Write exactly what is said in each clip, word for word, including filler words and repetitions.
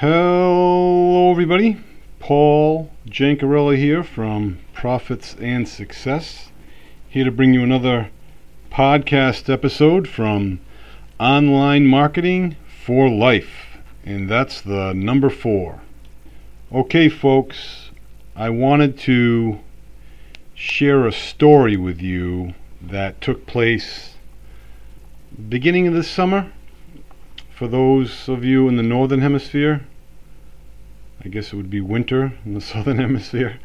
Hello everybody, Paul Giancarelli here from Profits and Success, here to bring you another podcast episode from Online Marketing for Life, and that's the number four. Okay folks, I wanted to share a story with you that took place beginning of this summer. For those of you in the northern hemisphere, I guess it would be winter in the southern hemisphere.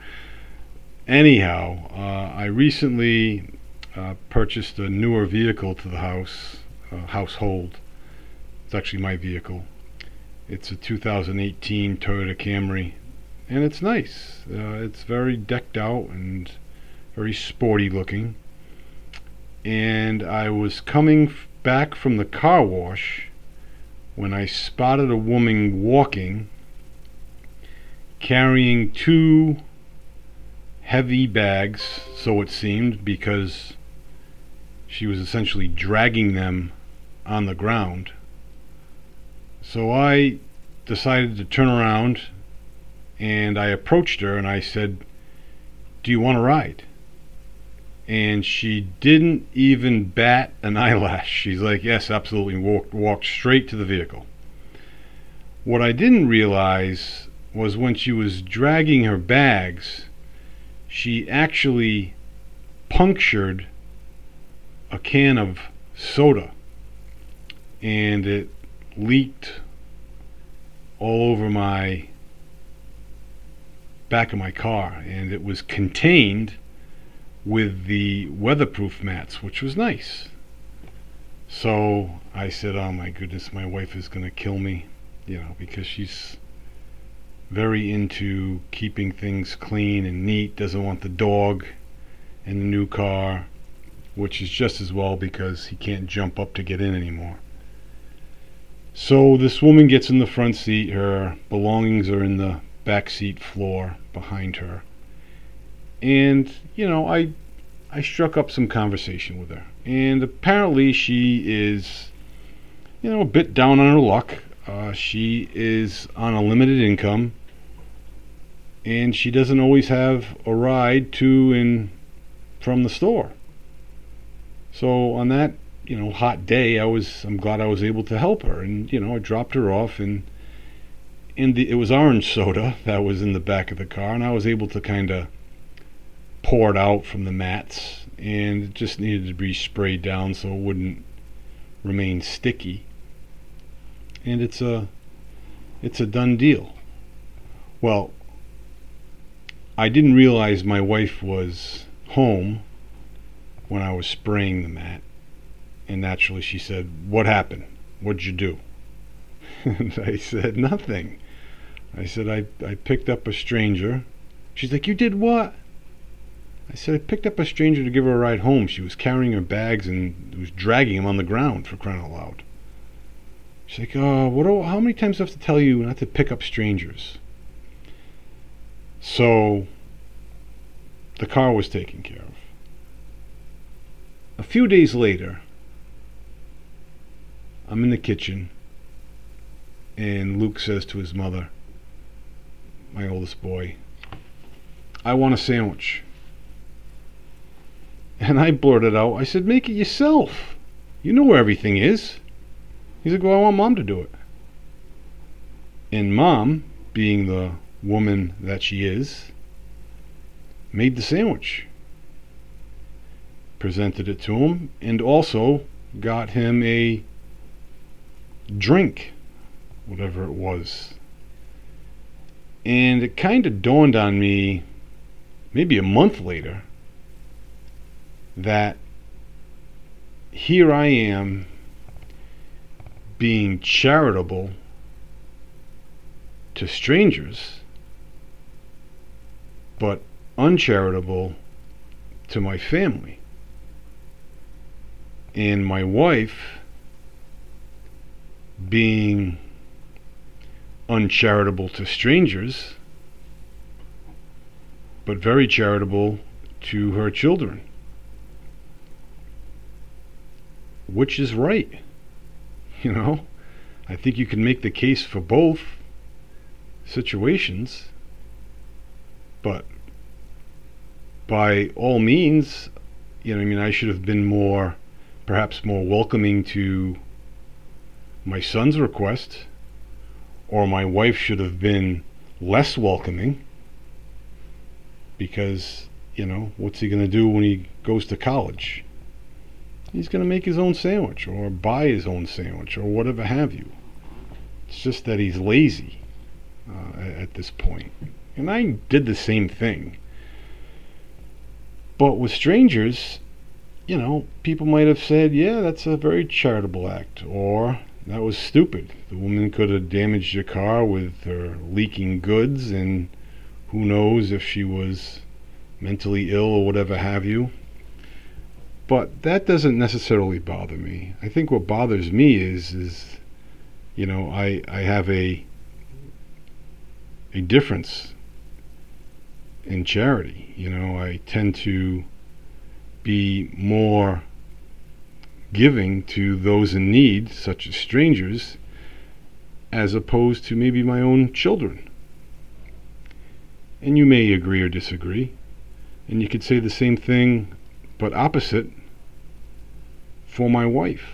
Anyhow, uh, I recently uh, purchased a newer vehicle to the house, uh, household. It's actually my vehicle. It's a two thousand eighteen Toyota Camry, and it's nice. Uh, it's very decked out and very sporty looking. And I was coming f- back from the car wash when I spotted a woman walking, carrying two heavy bags, so it seemed, because she was essentially dragging them on the ground. So I decided to turn around, and I approached her and I said, "Do you want a ride?" And she didn't even bat an eyelash. She's like, "Yes, absolutely," walked, walked straight to the vehicle. What I didn't realize was when she was dragging her bags, she actually punctured a can of soda, and it leaked all over my back of my car, and it was contained with the weatherproof mats, which was nice. So I said, "Oh my goodness, my wife is gonna kill me," you know, because she's very into keeping things clean and neat, doesn't want the dog in the new car, which is just as well because he can't jump up to get in anymore. So this woman gets in the front seat, her belongings are in the back seat floor behind her. And, you know, I I struck up some conversation with her. And apparently she is, you know, a bit down on her luck. Uh, she is on a limited income, and she doesn't always have a ride to and from the store. So on that, you know, hot day, I was I'm glad I was able to help her. And, you know, I dropped her off, and in the it was orange soda that was in the back of the car, and I was able to kind of poured out from the mats, and it just needed to be sprayed down so it wouldn't remain sticky, and it's a it's a done deal. Well, I didn't realize my wife was home when I was spraying the mat, and naturally she said, "What happened? What'd you do?" And I said, "Nothing." I said, I, I picked up a stranger. She's like, "You did what?" I said, "I picked up a stranger to give her a ride home. She was carrying her bags and was dragging them on the ground, for crying out loud." She's like, "Oh, what? Do, how many times do I have to tell you not to pick up strangers?" So the car was taken care of. A few days later, I'm in the kitchen, and Luke says to his mother, my oldest boy, "I want a sandwich." And I blurted out, I said, "Make it yourself. You know where everything is." He's like, "Well, I want Mom to do it." And Mom, being the woman that she is, made the sandwich, presented it to him, and also got him a drink, whatever it was. And it kind of dawned on me, maybe a month later, that here I am being charitable to strangers, but uncharitable to my family. And my wife being uncharitable to strangers, but very charitable to her children. Which is right, you know? I think you can make the case for both, situations, but by all means, you know, I mean, I should have been more, perhaps more welcoming to my son's request, or my wife should have been less welcoming, because, you know, what's he going to do when he goes to college? He's going to make his own sandwich or buy his own sandwich or whatever have you. It's just that he's lazy uh, at this point. And I did the same thing. But with strangers, you know, people might have said, yeah, that's a very charitable act, or that was stupid. The woman could have damaged your car with her leaking goods, and who knows if she was mentally ill or whatever have you. But that doesn't necessarily bother me. I think what bothers me is, is you know, I, I have a, a difference in charity. You know, I tend to be more giving to those in need, such as strangers, as opposed to maybe my own children. And you may agree or disagree, and you could say the same thing but opposite for my wife.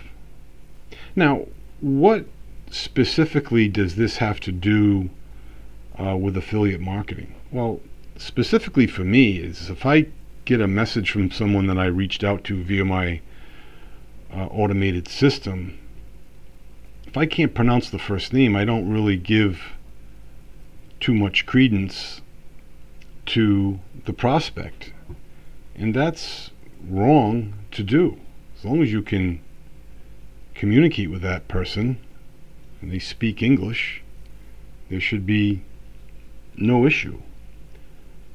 Now, what specifically does this have to do uh, with affiliate marketing? Well, specifically for me is if I get a message from someone that I reached out to via my uh, automated system, if I can't pronounce the first name, I don't really give too much credence to the prospect. And that's wrong to do. As long as you can communicate with that person and they speak English, there should be no issue.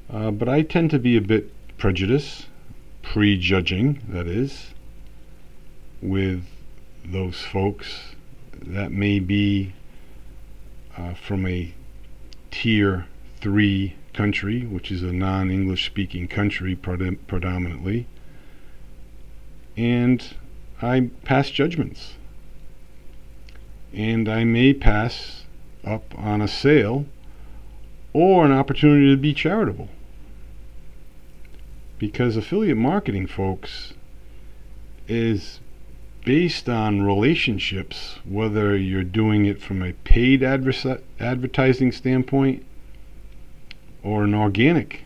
Uh, but I tend to be a bit prejudiced, prejudging, that is, with those folks. That may be uh, from a tier three country, which is a non-English speaking country predominantly, and I pass judgments, and I may pass up on a sale or an opportunity to be charitable, because affiliate marketing, folks, is based on relationships, whether you're doing it from a paid adver- advertising standpoint or an organic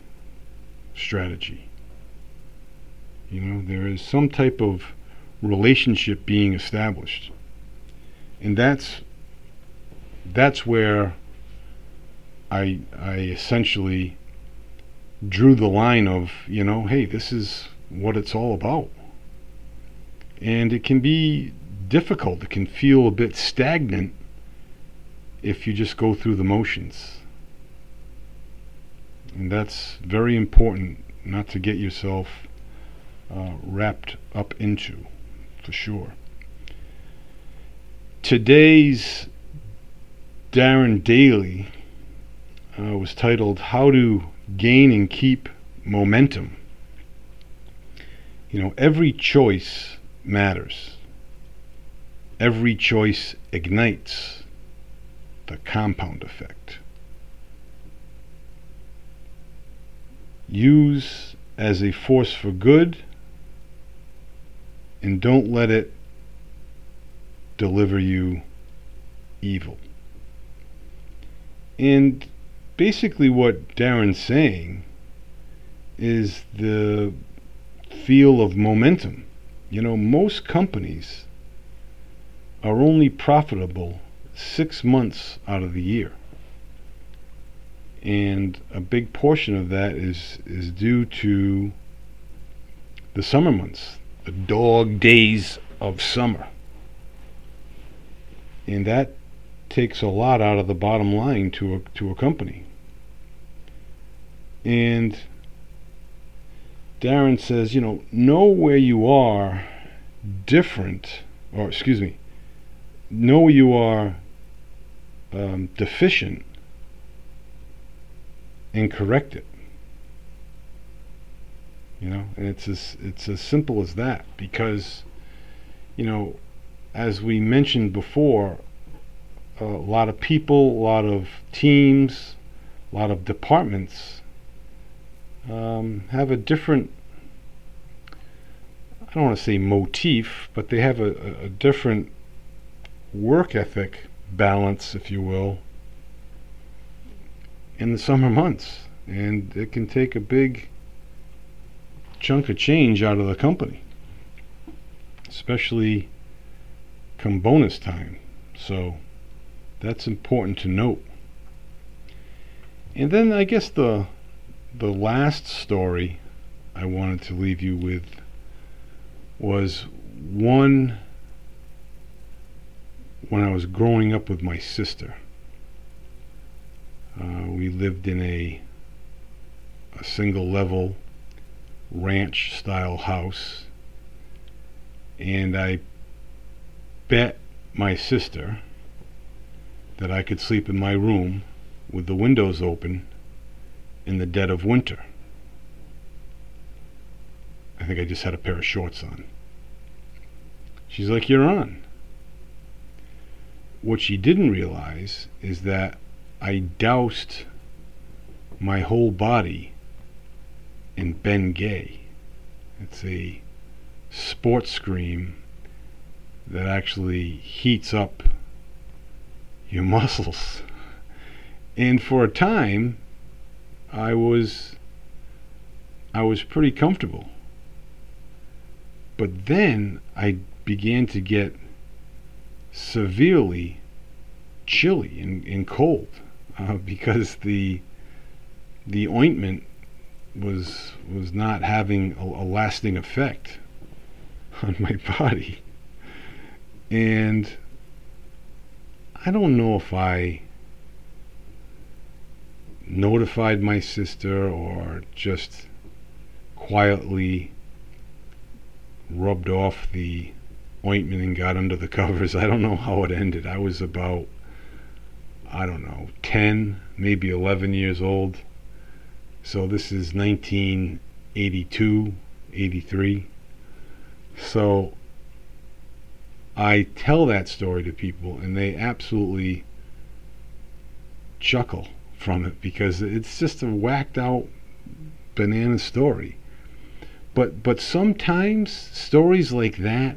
strategy. You know, there is some type of relationship being established, and that's that's where I I essentially drew the line of, you know, hey, this is what it's all about. And it can be difficult. It can feel a bit stagnant if you just go through the motions. And that's very important not to get yourself uh, wrapped up into, for sure. Today's Darren Daly uh, was titled How to Gain and Keep Momentum. You know, every choice matters. Every choice ignites the compound effect. Use as a force for good, and don't let it deliver you evil. And basically what Darren's saying is the feel of momentum. You know, most companies are only profitable six months out of the year. And a big portion of that is, is due to the summer months, the dog days of summer. And that takes a lot out of the bottom line to a, to a company. And Darren says, you know, know where you are different, or excuse me, know where you are um, deficient and correct it. You know, and it's as, it's as simple as that, because, you know, as we mentioned before, a lot of people, a lot of teams, a lot of departments um, have a different, I don't want to say motif, but they have a, a different work ethic balance, if you will, in the summer months, and it can take a big chunk of change out of the company, especially come bonus time. So that's important to note. And then I guess the the last story I wanted to leave you with was one when I was growing up with my sister. Uh, we lived in a a single level ranch style house, and I bet my sister that I could sleep in my room with the windows open in the dead of winter. I think I just had a pair of shorts on. She's like, "You're on." What she didn't realize is that I doused my whole body in Bengay. It's a sports cream that actually heats up your muscles. And for a time, I was I was pretty comfortable. But then I began to get severely chilly and, and cold uh, because the the ointment was was not having a, a lasting effect on my body. And I don't know if I notified my sister or just quietly rubbed off the ointment and got under the covers. I don't know how it ended. I was about, I don't know, ten, maybe eleven years old. So this is nineteen eighty-two, eighty-three. So I tell that story to people and they absolutely chuckle from it because it's just a whacked out banana story. But but sometimes stories like that,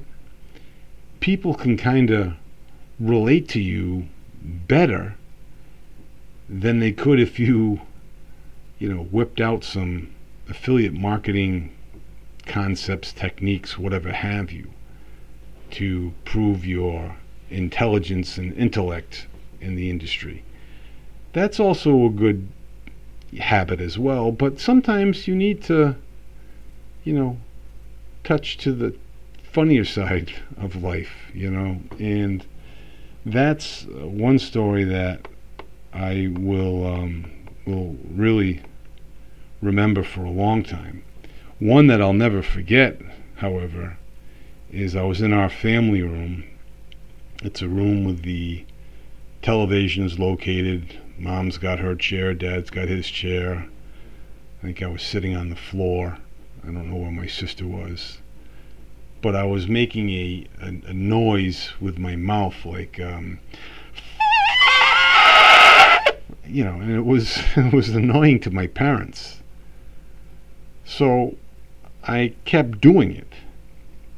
people can kind of relate to you better than they could if you, you know, whipped out some affiliate marketing concepts, techniques, whatever have you, to prove your intelligence and intellect in the industry. That's also a good habit as well, but sometimes you need to, you know, touch to the funnier side of life, you know, and that's one story that I will um, will really remember for a long time. One that I'll never forget, however, is I was in our family room. It's a room with the television is located. Mom's got her chair, Dad's got his chair. I think I was sitting on the floor. I don't know where my sister was. But I was making a, a, a noise with my mouth, like, um, you know, and it was, it was annoying to my parents. So I kept doing it.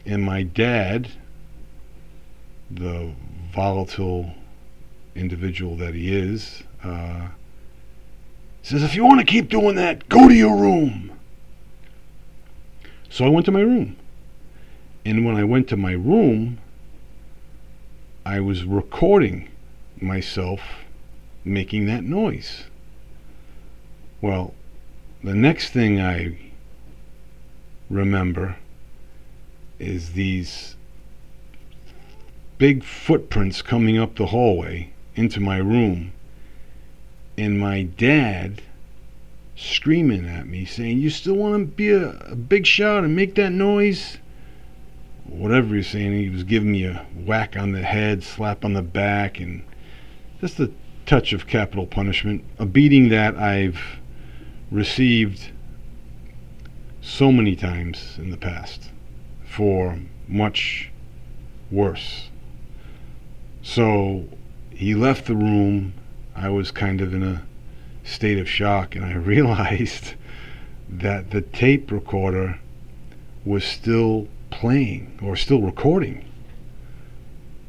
And my dad, the volatile individual that he is, uh, says, "If you want to keep doing that, go to your room." So I went to my room. And when I went to my room, I was recording myself making that noise. Well, the next thing I remember is these big footprints coming up the hallway into my room, and my dad screaming at me saying, "You still want to be a, a big shot and make that noise?" Whatever he was saying, he was giving me a whack on the head, slap on the back, and just a touch of capital punishment, a beating that I've received so many times in the past for much worse. So he left the room. I was kind of in a state of shock, and I realized that the tape recorder was still playing or still recording.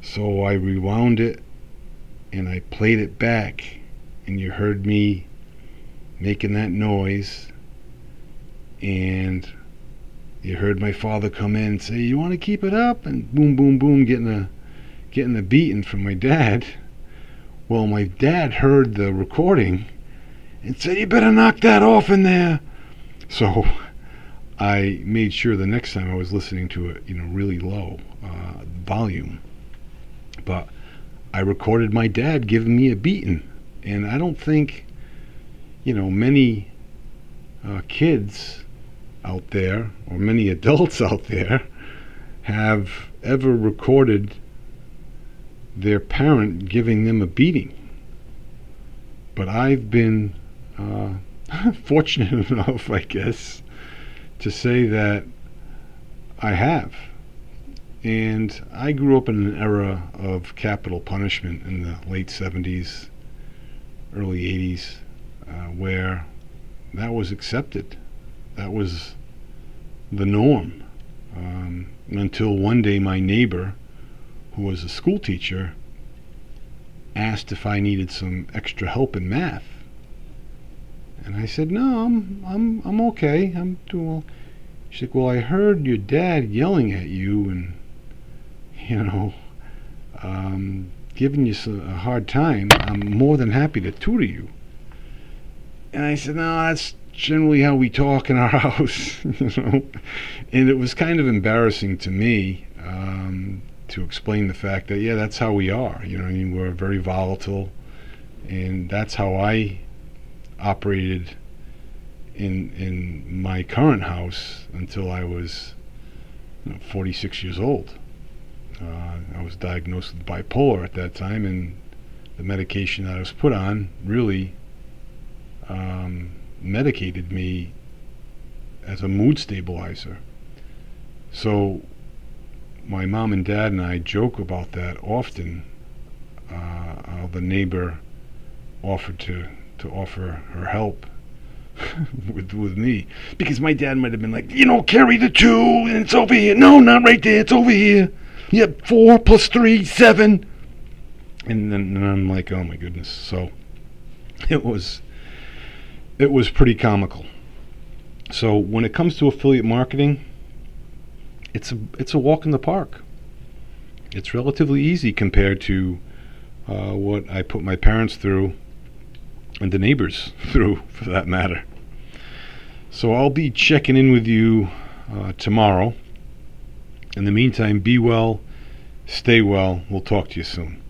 So I rewound it and I played it back, and you heard me making that noise, and you heard my father come in and say, "You want to keep it up?" and boom, boom, boom, getting a getting a beating from my dad. Well, my dad heard the recording and said, "You better knock that off in there." So I made sure the next time I was listening to it, you know, really low uh, volume. But I recorded my dad giving me a beating, and I don't think, you know, many uh, kids out there, or many adults out there, have ever recorded their parent giving them a beating. But I've been uh, fortunate enough, I guess, to say that I have. And I grew up in an era of capital punishment in the late seventies, early eighties, uh, where that was accepted. That was the norm. Um, until one day my neighbor, who was a school teacher, asked if I needed some extra help in math. And I said, "No, I'm I'm I'm okay. I'm doing well." She said, "Well, I heard your dad yelling at you and, you know, um, giving you a hard time. I'm more than happy to tutor you." And I said, "No, that's generally how we talk in our house," you know. And it was kind of embarrassing to me um, to explain the fact that, yeah, that's how we are. You know what I mean? We're very volatile, and that's how I operated in in my current house until I was, you know, forty-six years old. Uh, I was diagnosed with bipolar at that time, and the medication that I was put on really um, medicated me as a mood stabilizer. So my mom and dad and I joke about that often, uh, how the neighbor offered to, to offer her help with with me, because my dad might have been like, "You know, carry the two, and it's over here. No, not right there, it's over here. Yep, four plus three, seven." And then and I'm like, oh my goodness. So it was It was pretty comical. So when it comes to affiliate marketing, it's a it's a walk in the park. It's relatively easy compared to uh, what I put my parents through, and the neighbors through, for that matter. So I'll be checking in with you uh, tomorrow. In the meantime, be well, stay well. We'll talk to you soon.